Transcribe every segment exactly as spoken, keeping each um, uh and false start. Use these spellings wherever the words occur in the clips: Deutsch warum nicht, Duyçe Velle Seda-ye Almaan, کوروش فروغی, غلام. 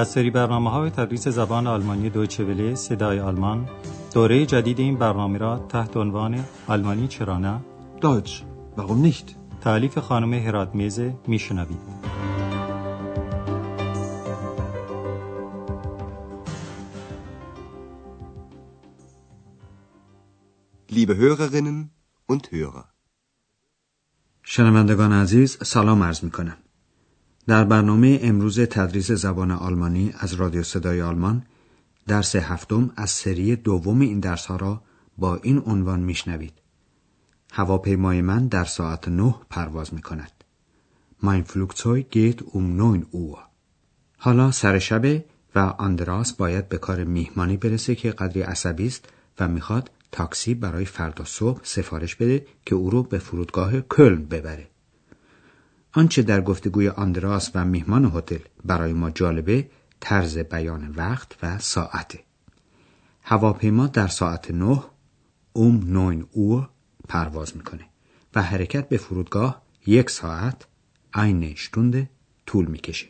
از سری برنامه‌های تدریس زبان آلمانی دویچه وله صدای آلمان، دوره جدید این برنامه را تحت عنوان آلمانی چرا نه؟ Deutsch warum nicht؟ تألیف خانم هراتمیز میشنوید. Liebe Hörerinnen und Hörer. شنوندگان عزیز سلام عرض می کنم. در برنامه امروز تدریس زبان آلمانی از رادیو صدای آلمان درس هفتم از سری دوم این درس ها را با این عنوان می شنوید. هواپیمای من در ساعت نه پرواز می کند. Mein Flugzeug geht um neun Uhr. حالا سر شب و آندراس باید به کار میهمانی برسه که قدری عصبی است و میخواد تاکسی برای فردا صبح سفارش بده که او رو به فرودگاه کلن ببره. آنچه در گفتگوی آندراس و میهمان هتل برای ما جالبه طرز بیان وقت و ساعته. هواپیما در ساعت نه اوم نوین اوه پرواز میکنه و حرکت به فرودگاه یک ساعت اینه شتونده طول میکشه.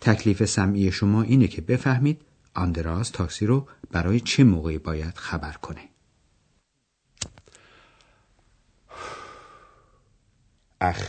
تکلیف سمعی شما اینه که بفهمید آندراس تاکسی رو برای چه موقعی باید خبر کنه. Ach,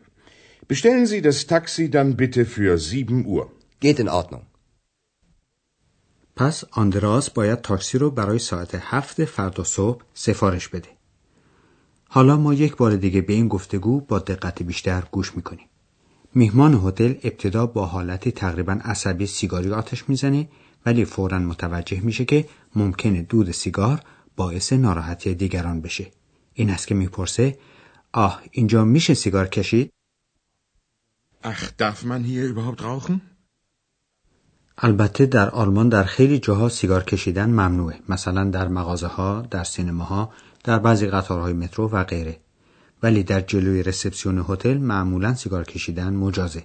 Bestellen Sie das Taxi dann bitte für sieben Uhr. Geht in Ordnung. پس آندراس باید تاکسی رو برای ساعت هفت فردا صبح سفارش بده. حالا ما یک بار دیگه به این گفتگو با دقت بیشتر گوش میکنیم. میهمان هتل ابتدا با حالتی تقریبا عصبی سیگاری آتش میزنه ولی فوراً متوجه میشه که ممکنه دود سیگار باعث ناراحتی دیگران بشه. این است که میپرسه آه اینجا میشه سیگار کشید؟ Ach, darf man hier überhaupt rauchen? البته در آلمان در خیلی جاها سیگار کشیدن ممنوعه. مثلا در مغازه ها، در سینماها، در بعضی قطارهای مترو و غیره. ولی در جلوی رسپسیون هتل معمولا سیگار کشیدن مجازه.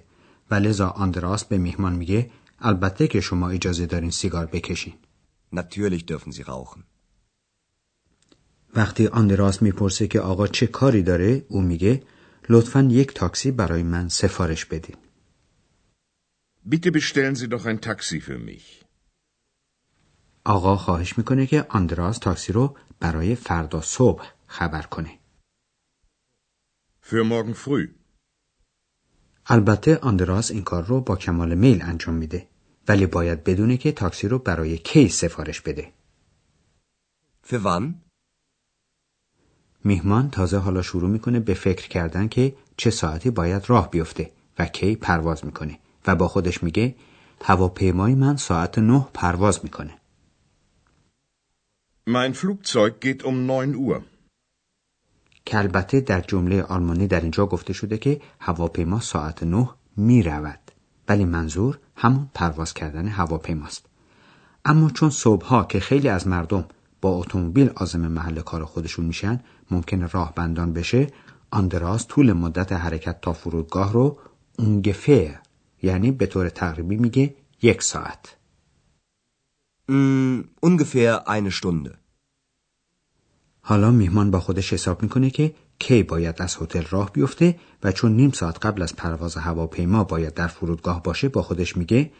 و لذا آندراس به میهمان میگه البته که شما اجازه دارین سیگار بکشین. Natürlich dürfen Sie rauchen. وقتی آندراس میپرسه که آقا چه کاری داره، او میگه لطفاً یک تاکسی برای من سفارش بدید. Bitte bestellen Sie doch ein Taxi für mich. آقا خواهش میکنه که آندراس تاکسی رو برای فردا صبح خبر کنه. Für morgen früh. البته آندراس این کار رو با کمال میل انجام میده ولی باید بدونه که تاکسی رو برای کی سفارش بده. Für wann? میهمان تازه حالا شروع میکنه به فکر کردن که چه ساعتی باید راه بیفته و کی پرواز میکنه و با خودش میگه هواپیمای من ساعت نه پرواز میکنه. Mein Flugzeug geht um neun Uhr. که البته در جمله آلمانی در اینجا گفته شده که هواپیما ساعت نه میرود ولی منظور همون پرواز کردن هواپیماست. اما چون صبحها که خیلی از مردم با اتومبیل عازم محل کار خودشون میشن ممکنه راه بندان بشه، آندراس طول مدت حرکت تا فرودگاه رو اونگفه یعنی به طور تقریبی میگه یک ساعت اونگفه eine Stunde. حالا میهمان با خودش حساب میکنه که کی باید از هتل راه بیفته و چون نیم ساعت قبل از پرواز هواپیما باید در فرودگاه باشه با خودش میگه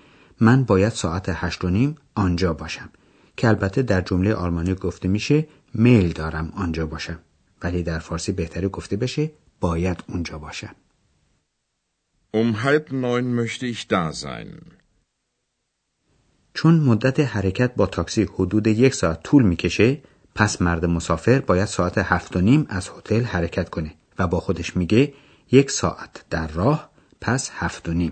من باید ساعت هشت و نیم آنجا باشم که البته در جمله آلمانی گفته میشه میل دارم آنجا باشم ولی در فارسی بهتره گفته بشه باید اونجا باشم. Um halb neun möchte ich da sein. چون مدت حرکت با تاکسی حدود یک ساعت طول میکشه پس مرد مسافر باید ساعت هفت و نیم از هتل حرکت کنه و با خودش میگه یک ساعت در راه پس هفت و نیم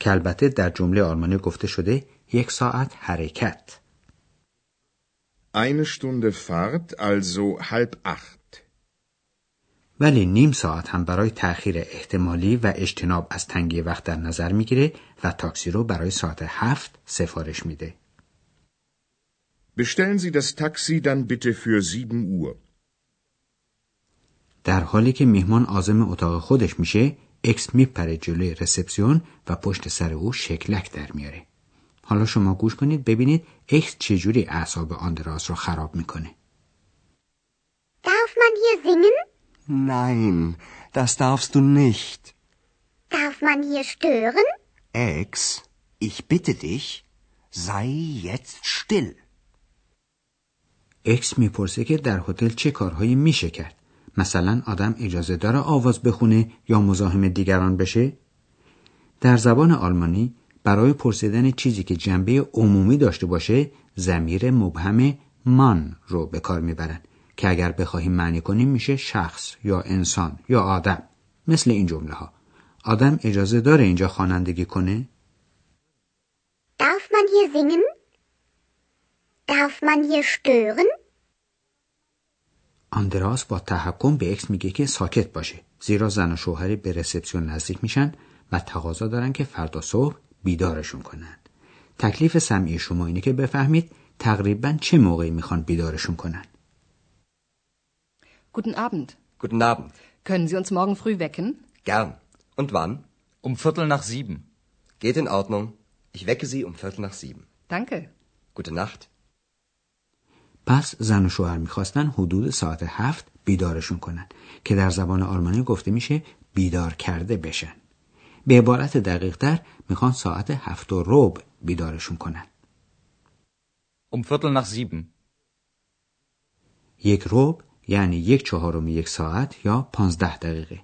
که البته در جمله آلمانی گفته شده یک ساعت حرکت. Eine Stunde Fahrt, also halb acht. ولی نیم ساعت هم برای تأخیر احتمالی و اجتناب از تنگی وقت در نظر میگیره و تاکسی رو برای ساعت هفت سفارش میده. Bestellen Sie das Taxi dann bitte für sieben Uhr. در حالی که میهمان عازم اتاق خودش میشه، اکس میپره جلوی رسپسیون و پشت سر او شکلک در میاره. حالا شما گوش کنید ببینید اکس چجوری اعصاب آندراس رو خراب میکنه. Darf man hier singen? Nein, das darfst du nicht. Darf man hier stören? Ex, ich bitte dich, sei jetzt still. اکس میپرسه که در هتل چه کارهایی میشه کرد. مثلا آدم اجازه داره آواز بخونه یا مزاحم دیگران بشه؟ در زبان آلمانی برای پرسیدن چیزی که جنبه عمومی داشته باشه ضمیر مبهم مان رو به کار میبرن که اگر بخوایم معنی کنیم میشه شخص یا انسان یا آدم. مثل این جمله ها: آدم اجازه داره اینجا خوانندگی کنه؟ Darf man hier singen? Darf man hier stören? آندراس با تحکم به اکس میگه که ساکت باشه، زیرا زن و شوهری به رسپسیون نزدیک میشن و تقاضا دارن که فردا صبح بیدارشون کنن. تکلیف سمعی شما اینه که بفهمید تقریبا چه موقعی میخوان بیدارشون کنن. Guten Abend. Guten Abend. Können Sie uns morgen früh wecken? Gern. Und wann? Um Viertel nach sieben. Geht in Ordnung. Ich wecke Sie um Viertel nach sieben. Danke. Gute Nacht. پس زن و شوهر میخواستن حدود ساعت هفت بیدارشون کنن که در زبان آلمانی گفته میشه بیدار کرده بشن. به عبارت دقیق تر میخوان ساعت هفت و ربع بیدارشون کنن. Um Viertel nach sieben. یک ربع یعنی یک چهارم یک ساعت یا پانزده دقیقه.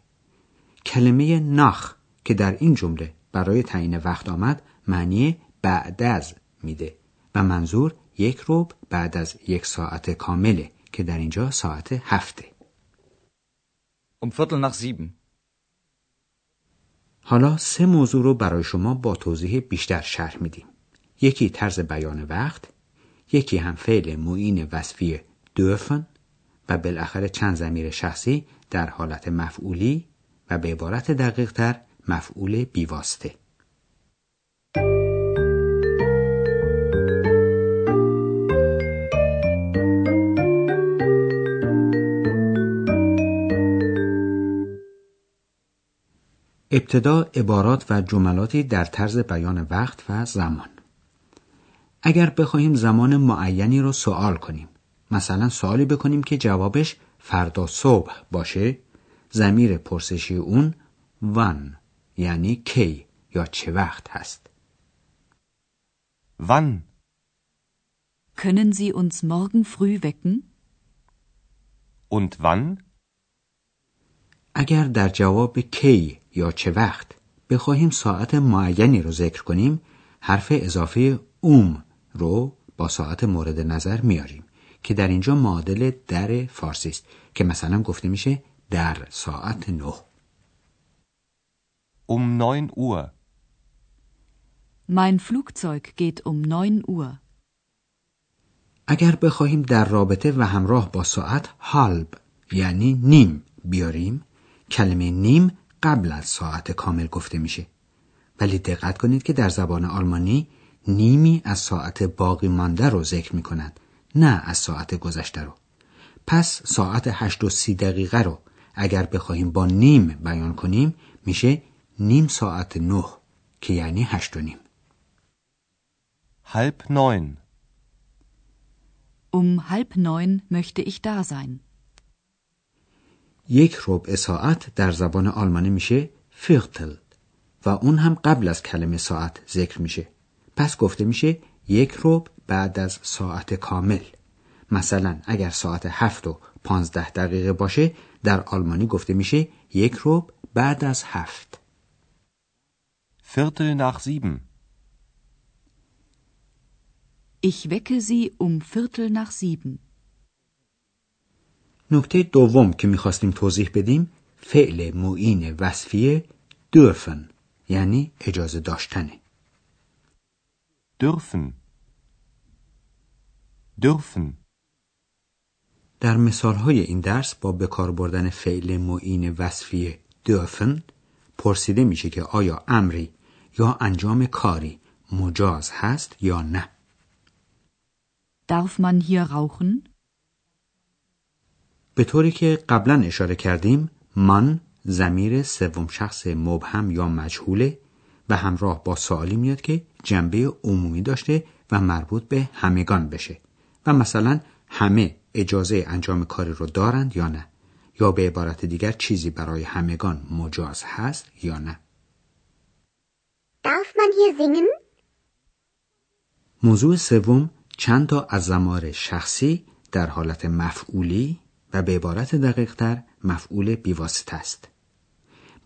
کلمه ناخ که در این جمله برای تعیین وقت آمد معنی بعد از میده و منظور یک ربع بعد از یک ساعت کامله که در اینجا ساعت هفته. Um Viertel nach sieben. حالا سه موضوع رو برای شما با توضیح بیشتر شرح میدیم. یکی طرز بیان وقت، یکی هم فعل معین وصفی dürfen و بالاخره چند ضمیر شخصی در حالت مفعولی و به عبارت دقیق تر مفعول بیواسطه. ابتدا عبارات و جملاتی در طرز بیان وقت و زمان. اگر بخوایم زمان معینی رو سوال کنیم، مثلا سوالی بکنیم که جوابش فردا صبح باشه، ضمیر پرسشی اون وان یعنی کی یا چه وقت هست. وان. Können Sie uns morgen früh wecken? Und wann؟ اگر در جواب کی یا چه وقت بخواهیم ساعت معینی رو ذکر کنیم، حرف اضافه اوم رو با ساعت مورد نظر میاریم که در اینجا معادل در فارسی است که مثلا گفته میشه در ساعت نه. Um neun Uhr. Mein Flugzeug geht um neun Uhr. اگر بخواهیم در رابطه و همراه با ساعت halb یعنی نیم بیاریم، کلمه نیم قبل از ساعت کامل گفته میشه. ولی دقت کنید که در زبان آلمانی نیمی از ساعت باقی مانده رو ذکر میکنند، نه از ساعت گذشته رو. پس ساعت هشت و سی دقیقه رو اگر بخوایم با نیم بیان کنیم میشه نیم ساعت نه که یعنی هشت و نیم. halb neun. Um halb neun möchte ich da sein. یک ربع ساعت در زبان آلمانی میشه ویرتل و اون هم قبل از کلمه ساعت ذکر میشه. پس گفته میشه یک ربع بعد از ساعت کامل. مثلا اگر ساعت هفت و پانزده دقیقه باشه در آلمانی گفته میشه یک ربع بعد از هفت. Viertel nach sieben. Ich wecke Sie um Viertel nach sieben. نکته دوم که میخواستیم توضیح بدیم فعل معین وصفی dürfen یعنی اجازه داشتنه. dürfen. dürfen. در مثالهای این درس با بکار بردن فعل معین وصفی dürfen پرسیده میشه که آیا امری یا انجام کاری مجاز هست یا نه. Darf man hier rauchen? به طوری که قبلا اشاره کردیم، من ضمیر سوم شخص مبهم یا مجهوله و همراه با سوالی میاد که جنبه عمومی داشته و مربوط به همگان بشه و مثلا همه اجازه انجام کاری رو دارند یا نه، یا به عبارت دیگر چیزی برای همگان مجاز هست یا نه. Darf man hier singen؟ موضوع سوم چند تا از ضمایر شخصی در حالت مفعولی و به عبارت دقیق تر مفعول بیواسطه است.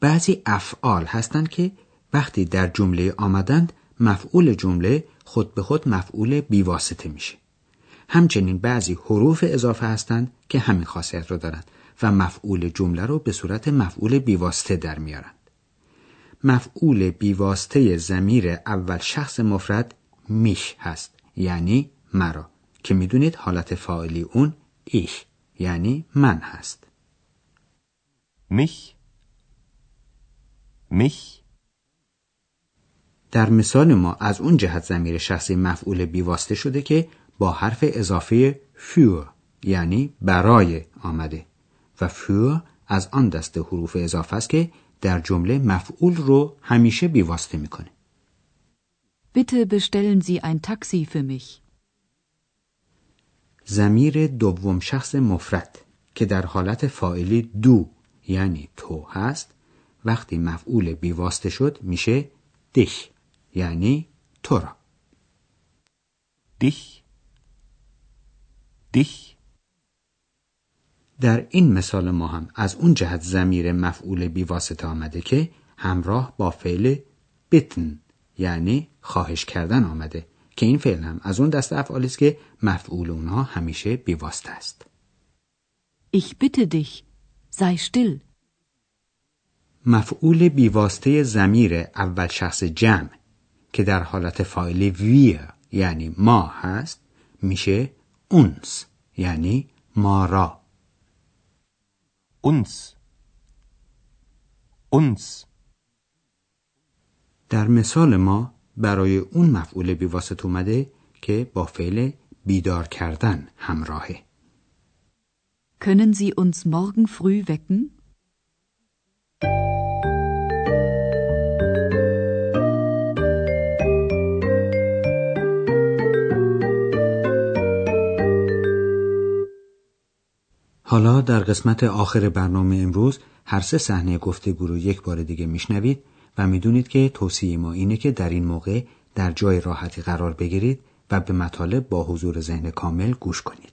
بعضی افعال هستند که وقتی در جمله آمدند مفعول جمله خود به خود مفعول بیواسطه میشه. همچنین بعضی حروف اضافه هستند که همین خاصیت رو دارند و مفعول جمله رو به صورت مفعول بیواسطه در میارند. مفعول بیواسطه ضمیر اول شخص مفرد میش هست، یعنی مرا، که میدونید حالت فاعلی اون ایش یعنی من هست. mich mich در مثال ما از اون جهت ضمیر شخصی مفعول بیواسطه شده که با حرف اضافه für یعنی برای آمده و für از آن دسته حروف اضافه است که در جمله مفعول رو همیشه بیواسطه میکنه. Bitte bestellen Sie ein Taxi für mich. ضمیر دوم شخص مفرد که در حالت فاعلی دو یعنی تو هست، وقتی مفعول بیواسطه شد میشه dich یعنی تو را. dich dich در این مثال ما هم از اون جهت ضمیر مفعول بیواسطه آمده که همراه با فعل bitten یعنی خواهش کردن آمده که این فعل هم از اون دسته افعالی است که مفعول اونها همیشه بیواسطه است. Ich bitte dich, sei still. مفعول بیواسطه ضمیر اول شخص جمع که در حالت فاعل wir یعنی ما هست میشه uns یعنی ما را. uns uns در مثال ما برای اون مفعول بیواسطه اومده که با فعل بیدار کردن همراهه. Können Sie uns morgen früh wecken؟ حالا در قسمت آخر برنامه امروز هر سه صحنه گفتگو رو یک بار دیگه میشنوید و میدونید که توصیه ما اینه که در این موقع در جای راحتی قرار بگیرید و به مطالب با حضور ذهن کامل گوش کنید.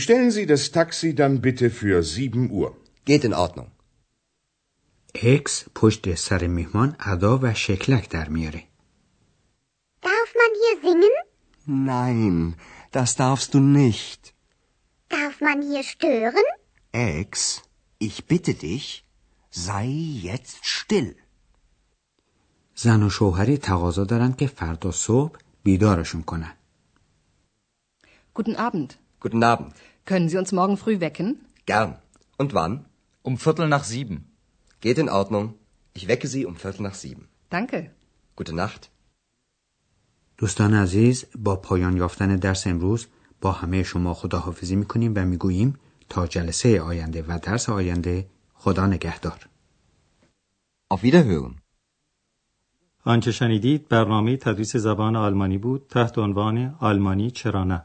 Bestellen Sie das Taxi dann bitte für sieben Uhr. Geht in Ordnung. X پشت سر میهمان ادا و شکلک در میاره. Darf man hier singen? Nein, das darfst du nicht. Darf man hier stören? X, ich bitte dich, sei jetzt still. زن و شوهری تقاضا دارن که فردا صبح بیدارشون کنن. Guten Abend. Guten Abend. Können Sie uns morgen früh wecken? Gern. Und wann? Um Viertel nach sieben. Geht in Ordnung. Ich wecke Sie um Viertel nach sieben. Danke. Gute Nacht. دوستان عزیز، با پایان یافتن درس امروز با همه شما خداحافظی می‌کنیم و می‌گوییم تا جلسه آینده و درس آینده، خدا نگهدار. Auf Wiederhören. آنچه شنیدید برنامه تدریس زبان آلمانی بود تحت عنوان آلمانی چرا نه.